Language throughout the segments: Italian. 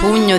Pugno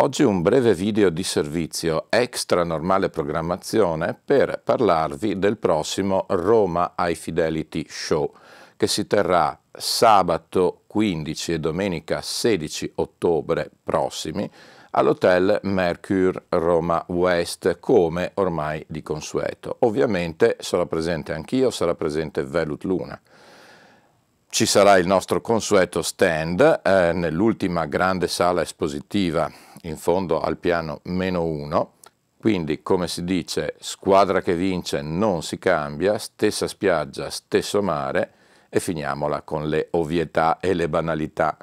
Oggi un breve video di servizio extra normale programmazione per parlarvi del prossimo Roma Hi Fidelity Show che si terrà sabato 15 e domenica 16 ottobre prossimi all'hotel Mercure Roma West, come ormai di consueto. Ovviamente sarò presente anch'io, sarà presente Velut Luna. Ci sarà il nostro consueto stand nell'ultima grande sala espositiva in fondo al piano -1, quindi come si dice squadra che vince non si cambia, stessa spiaggia, stesso mare e finiamola con le ovvietà e le banalità.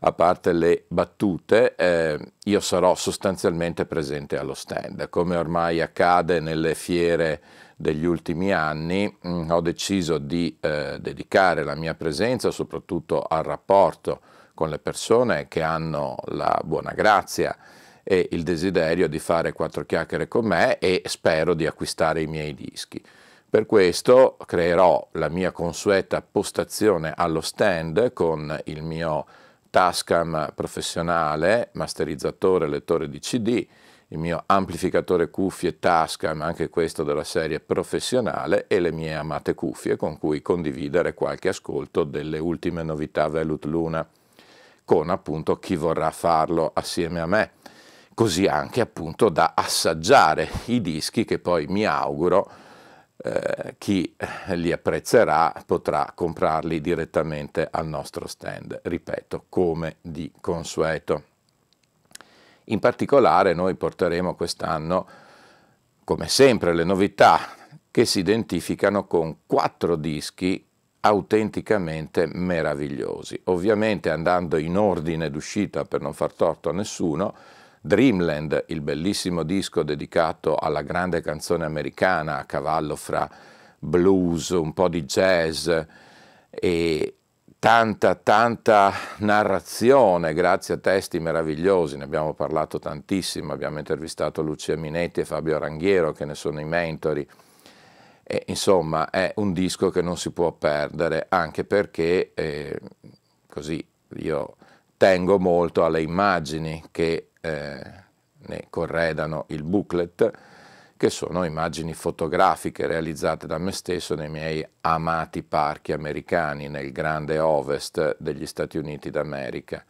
A parte le battute, io sarò sostanzialmente presente allo stand. Come ormai accade nelle fiere degli ultimi anni, ho deciso di dedicare la mia presenza soprattutto al rapporto con le persone che hanno la buona grazia e il desiderio di fare quattro chiacchiere con me e spero di acquistare i miei dischi. Per questo creerò la mia consueta postazione allo stand con il mio Tascam professionale, masterizzatore, lettore di CD, il mio amplificatore cuffie Tascam, anche questo della serie professionale, e le mie amate cuffie con cui condividere qualche ascolto delle ultime novità Velut Luna, con appunto chi vorrà farlo assieme a me, così anche appunto da assaggiare i dischi che poi mi auguro chi li apprezzerà potrà comprarli direttamente al nostro stand, ripeto, come di consueto. In particolare noi porteremo quest'anno, come sempre, le novità che si identificano con 4 dischi autenticamente meravigliosi. Ovviamente andando in ordine d'uscita per non far torto a nessuno, Dreamland, il bellissimo disco dedicato alla grande canzone americana a cavallo fra blues, un po' di jazz e tanta narrazione grazie a testi meravigliosi, ne abbiamo parlato tantissimo, abbiamo intervistato Lucia Minetti e Fabio Ranghiero che ne sono i mentori e, insomma, è un disco che non si può perdere, anche perché così io tengo molto alle immagini che ne corredano il booklet, che sono immagini fotografiche realizzate da me stesso nei miei amati parchi americani nel grande ovest degli Stati Uniti d'America,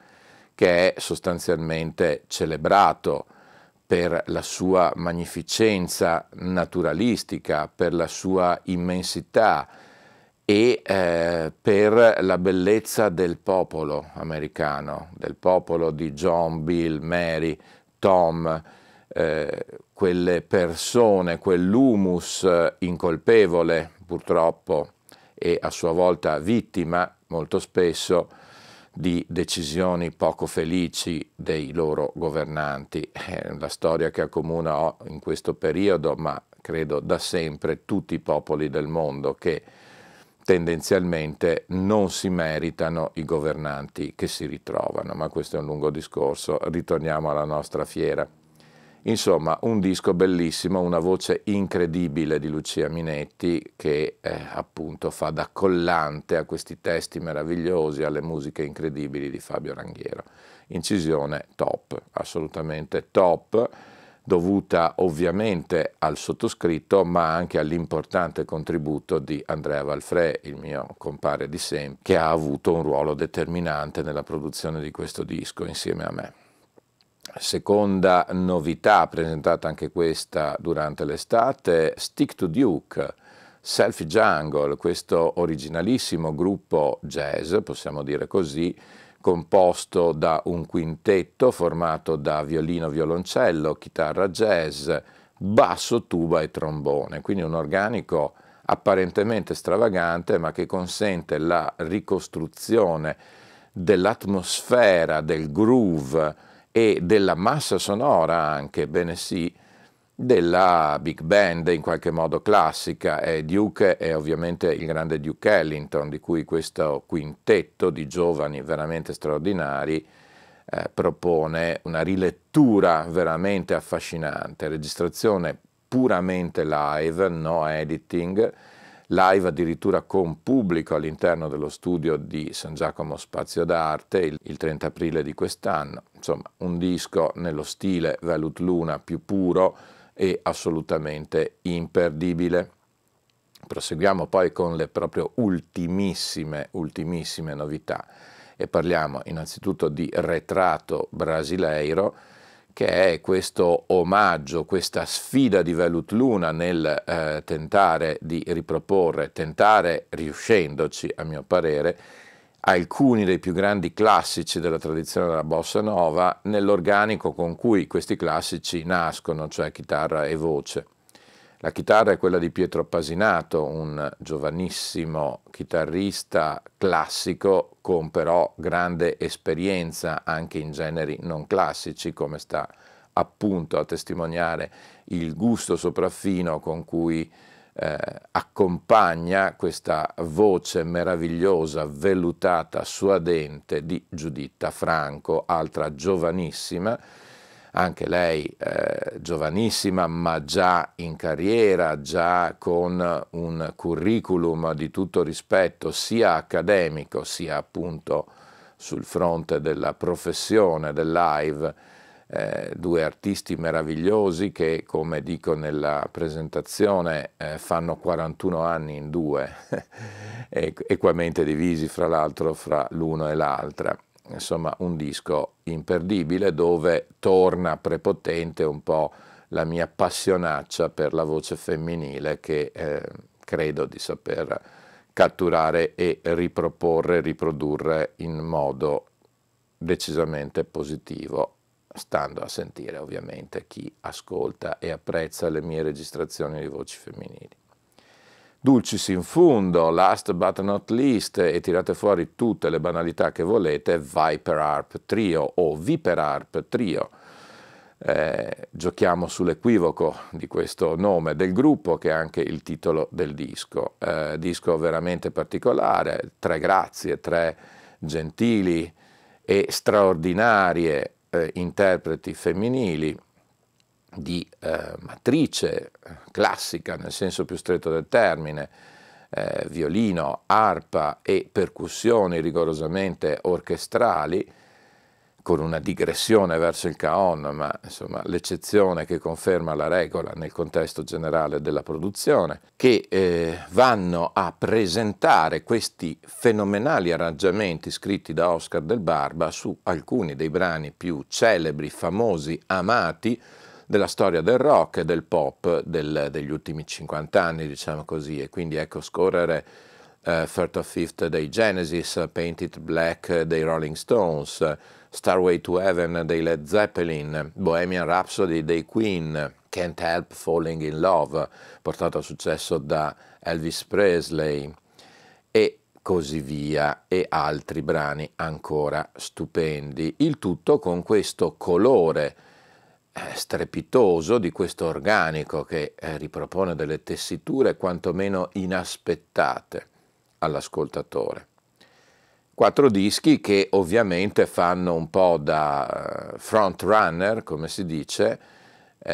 che è sostanzialmente celebrato per la sua magnificenza naturalistica, per la sua immensità e per la bellezza del popolo americano, del popolo di John, Bill, Mary, Tom, quelle persone, quell'humus incolpevole purtroppo e a sua volta vittima molto spesso di decisioni poco felici dei loro governanti. È la storia che accomuna in questo periodo, ma credo da sempre, tutti i popoli del mondo che tendenzialmente non si meritano i governanti che si ritrovano, ma questo è un lungo discorso, ritorniamo alla nostra fiera. Insomma, un disco bellissimo, una voce incredibile di Lucia Minetti che appunto fa da collante a questi testi meravigliosi, alle musiche incredibili di Fabio Ranghiero. Incisione top, assolutamente top, dovuta ovviamente al sottoscritto, ma anche all'importante contributo di Andrea Valfrè, il mio compare di sempre, che ha avuto un ruolo determinante nella produzione di questo disco insieme a me. Seconda novità, presentata anche questa durante l'estate, Stick to Duke Selfie Jungle, questo originalissimo gruppo jazz, possiamo dire così, composto da un quintetto formato da violino, violoncello, chitarra jazz, basso, tuba e trombone, quindi un organico apparentemente stravagante ma che consente la ricostruzione dell'atmosfera, del groove e della massa sonora anche, bene sì, della big band in qualche modo classica. Duke è ovviamente il grande Duke Ellington, di cui questo quintetto di giovani veramente straordinari propone una rilettura veramente affascinante, registrazione puramente live, no editing, live addirittura con pubblico all'interno dello studio di San Giacomo Spazio d'Arte il 30 aprile di quest'anno. Insomma, un disco nello stile Velut Luna più puro e assolutamente imperdibile. Proseguiamo poi con le proprio ultimissime novità e parliamo innanzitutto di Retrato Brasileiro, che è questo omaggio, questa sfida di Velut Luna nel tentare di riproporre, riuscendoci a mio parere, alcuni dei più grandi classici della tradizione della bossa nova nell'organico con cui questi classici nascono, cioè chitarra e voce. La chitarra è quella di Pietro Pasinato, un giovanissimo chitarrista classico con però grande esperienza anche in generi non classici, come sta appunto a testimoniare il gusto sopraffino con cui accompagna questa voce meravigliosa, vellutata, suadente di Giuditta Franco, altra giovanissima, anche lei giovanissima ma già in carriera, già con un curriculum di tutto rispetto sia accademico sia appunto sul fronte della professione del live, due artisti meravigliosi che, come dico nella presentazione, fanno 41 anni in due, equamente divisi fra l'altro fra l'uno e l'altra. Insomma, un disco imperdibile dove torna prepotente un po' la mia passionaccia per la voce femminile che credo di saper catturare e riprodurre in modo decisamente positivo, stando a sentire ovviamente chi ascolta e apprezza le mie registrazioni di voci femminili. Dulcis in fundo, last but not least, e tirate fuori tutte le banalità che volete, Viperarp Trio o Viperarp Trio. Giochiamo sull'equivoco di questo nome del gruppo, che è anche il titolo del disco. Disco veramente particolare, tre grazie, tre gentili e straordinarie interpreti femminili di matrice classica nel senso più stretto del termine, violino, arpa e percussioni rigorosamente orchestrali, con una digressione verso il caon, ma insomma l'eccezione che conferma la regola nel contesto generale della produzione, che vanno a presentare questi fenomenali arrangiamenti scritti da Oscar del Barba su alcuni dei brani più celebri, famosi, amati della storia del rock e del pop degli ultimi 50 anni, diciamo così. E quindi ecco scorrere Third or Fifth dei Genesis, Paint It Black dei Rolling Stones, Starway to Heaven dei Led Zeppelin, Bohemian Rhapsody dei Queen, Can't Help Falling in Love, portato a successo da Elvis Presley, e così via, e altri brani ancora stupendi. Il tutto con questo colore strepitoso di questo organico che ripropone delle tessiture quantomeno inaspettate all'ascoltatore. Quattro dischi che ovviamente fanno un po' da front runner, come si dice,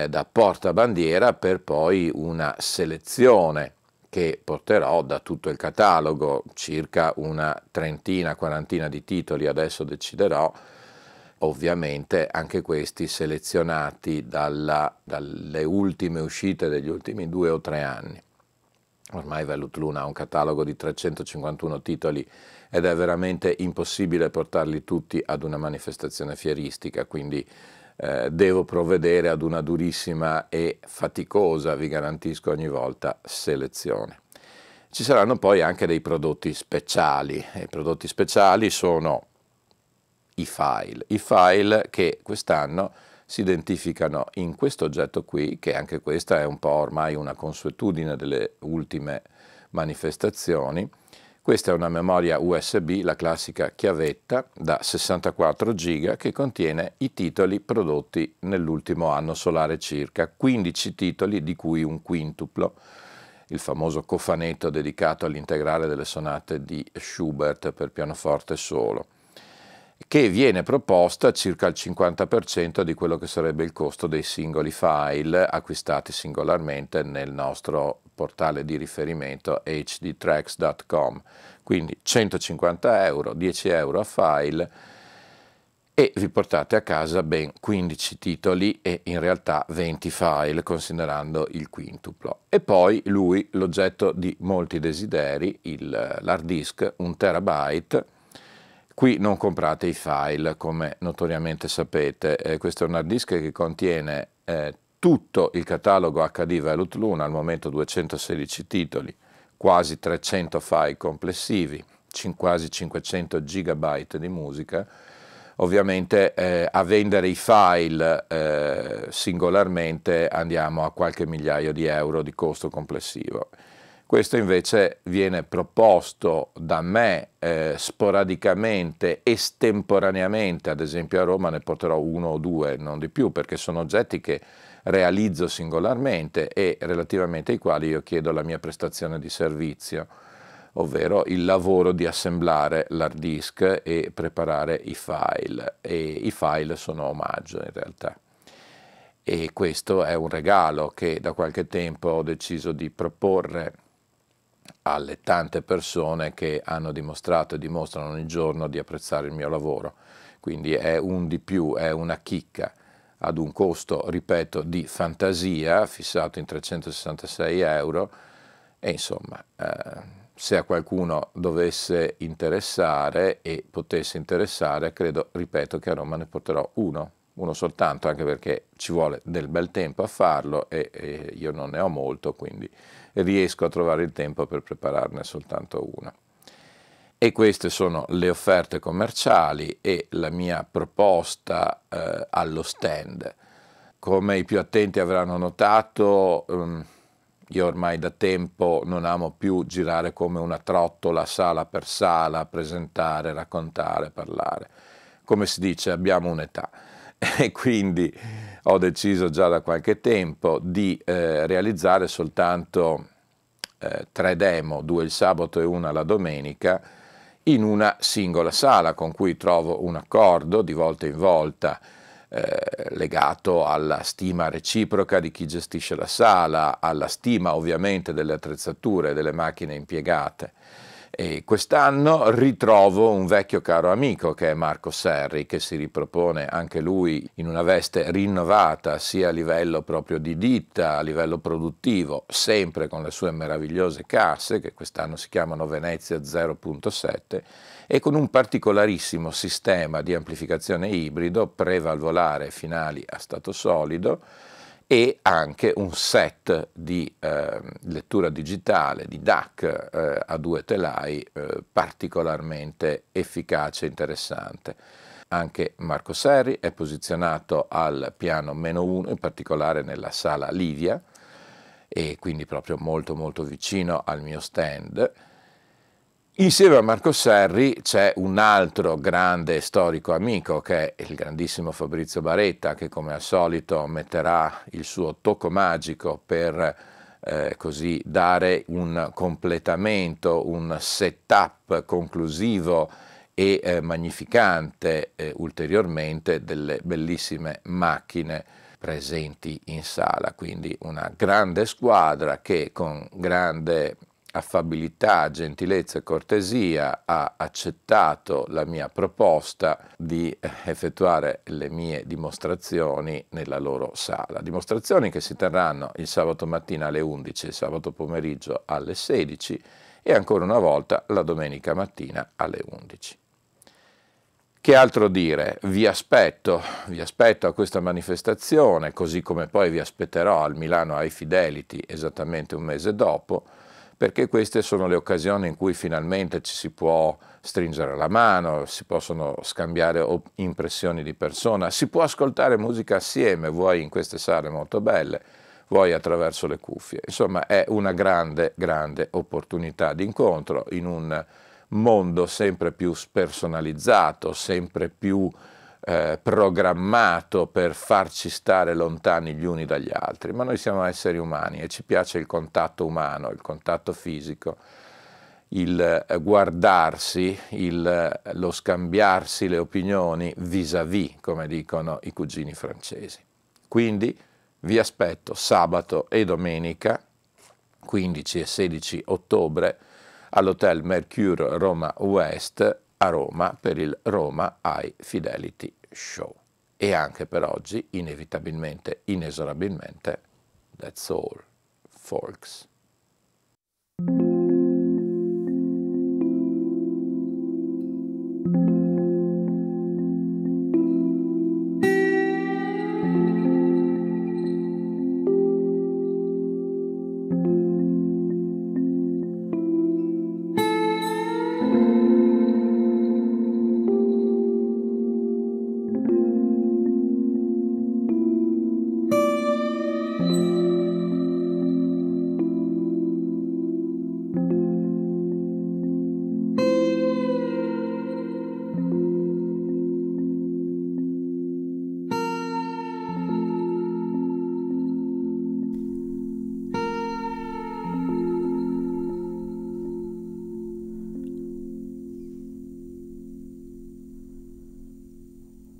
da portabandiera, per poi una selezione che porterò da tutto il catalogo, circa una trentina, quarantina di titoli, adesso deciderò. Ovviamente anche questi selezionati dalle ultime uscite degli ultimi 2 o 3 anni. Ormai Velut Luna ha un catalogo di 351 titoli ed è veramente impossibile portarli tutti ad una manifestazione fieristica, quindi devo provvedere ad una durissima e faticosa, vi garantisco ogni volta, selezione. Ci saranno poi anche dei prodotti speciali. I prodotti speciali sono i file che quest'anno si identificano in questo oggetto qui, che anche questa è un po' ormai una consuetudine delle ultime manifestazioni. Questa è una memoria USB, la classica chiavetta da 64 giga che contiene i titoli prodotti nell'ultimo anno solare circa, 15 titoli di cui un quintuplo, il famoso cofanetto dedicato all'integrale delle sonate di Schubert per pianoforte solo, che viene proposta circa il 50% di quello che sarebbe il costo dei singoli file acquistati singolarmente nel nostro portale di riferimento hdtracks.com, quindi 150 euro, 10 euro a file e vi portate a casa ben 15 titoli e in realtà 20 file considerando il quintuplo. E poi lui, l'oggetto di molti desideri, l'hard disk 1 terabyte. Qui non comprate i file, come notoriamente sapete. Questo è un hard disk che contiene tutto il catalogo HD Velut Luna, al momento 216 titoli, quasi 300 file complessivi, quasi 500 gigabyte di musica. Ovviamente a vendere i file singolarmente andiamo a qualche migliaio di euro di costo complessivo. Questo invece viene proposto da me sporadicamente, estemporaneamente, ad esempio a Roma ne porterò uno o due, non di più, perché sono oggetti che realizzo singolarmente e relativamente ai quali io chiedo la mia prestazione di servizio, ovvero il lavoro di assemblare l'hard disk e preparare i file, e i file sono omaggio in realtà. E questo è un regalo che da qualche tempo ho deciso di proporre alle tante persone che hanno dimostrato e dimostrano ogni giorno di apprezzare il mio lavoro, quindi è un di più, è una chicca ad un costo, ripeto, di fantasia fissato in 366 euro e insomma se a qualcuno dovesse interessare e potesse interessare, credo, ripeto, che a Roma ne porterò uno soltanto, anche perché ci vuole del bel tempo a farlo e io non ne ho molto, quindi riesco a trovare il tempo per prepararne soltanto uno. E queste sono le offerte commerciali e la mia proposta allo stand. Come i più attenti avranno notato, io ormai da tempo non amo più girare come una trottola sala per sala, presentare, raccontare, parlare. Come si dice, abbiamo un'età. E quindi ho deciso già da qualche tempo di realizzare soltanto 3 demo, 2 il sabato e 1 la domenica, in una singola sala con cui trovo un accordo di volta in volta legato alla stima reciproca di chi gestisce la sala, alla stima ovviamente delle attrezzature e delle macchine impiegate. E quest'anno ritrovo un vecchio caro amico che è Marco Serri, che si ripropone anche lui in una veste rinnovata sia a livello proprio di ditta, a livello produttivo, sempre con le sue meravigliose casse che quest'anno si chiamano Venezia 0.7 e con un particolarissimo sistema di amplificazione ibrido prevalvolare finali a stato solido e anche un set di lettura digitale, di DAC a 2 telai particolarmente efficace e interessante. Anche Marco Serri è posizionato al piano -1, in particolare nella sala Livia, e quindi proprio molto molto vicino al mio stand. Insieme a Marco Serri c'è un altro grande storico amico che è il grandissimo Fabrizio Baretta, che come al solito metterà il suo tocco magico per così dare un completamento, un setup conclusivo e magnificante ulteriormente delle bellissime macchine presenti in sala. Quindi una grande squadra che con grande affabilità, gentilezza e cortesia ha accettato la mia proposta di effettuare le mie dimostrazioni nella loro sala. Dimostrazioni che si terranno il sabato mattina alle 11, il sabato pomeriggio alle 16 e ancora una volta la domenica mattina alle 11. Che altro dire? Vi aspetto a questa manifestazione, così come poi vi aspetterò al Milano Hi Fidelity esattamente un mese dopo, perché queste sono le occasioni in cui finalmente ci si può stringere la mano, si possono scambiare impressioni di persona, si può ascoltare musica assieme, vuoi in queste sale molto belle, vuoi attraverso le cuffie. Insomma, è una grande, grande opportunità di incontro in un mondo sempre più spersonalizzato, sempre più programmato per farci stare lontani gli uni dagli altri, ma noi siamo esseri umani e ci piace il contatto umano, il contatto fisico, il guardarsi, lo scambiarsi le opinioni vis-à-vis, come dicono i cugini francesi. Quindi vi aspetto sabato e domenica, 15 e 16 ottobre, all'Hotel Mercure Roma West a Roma per il Roma Hi Fidelity Show. E anche per oggi, inevitabilmente, inesorabilmente, that's all, folks.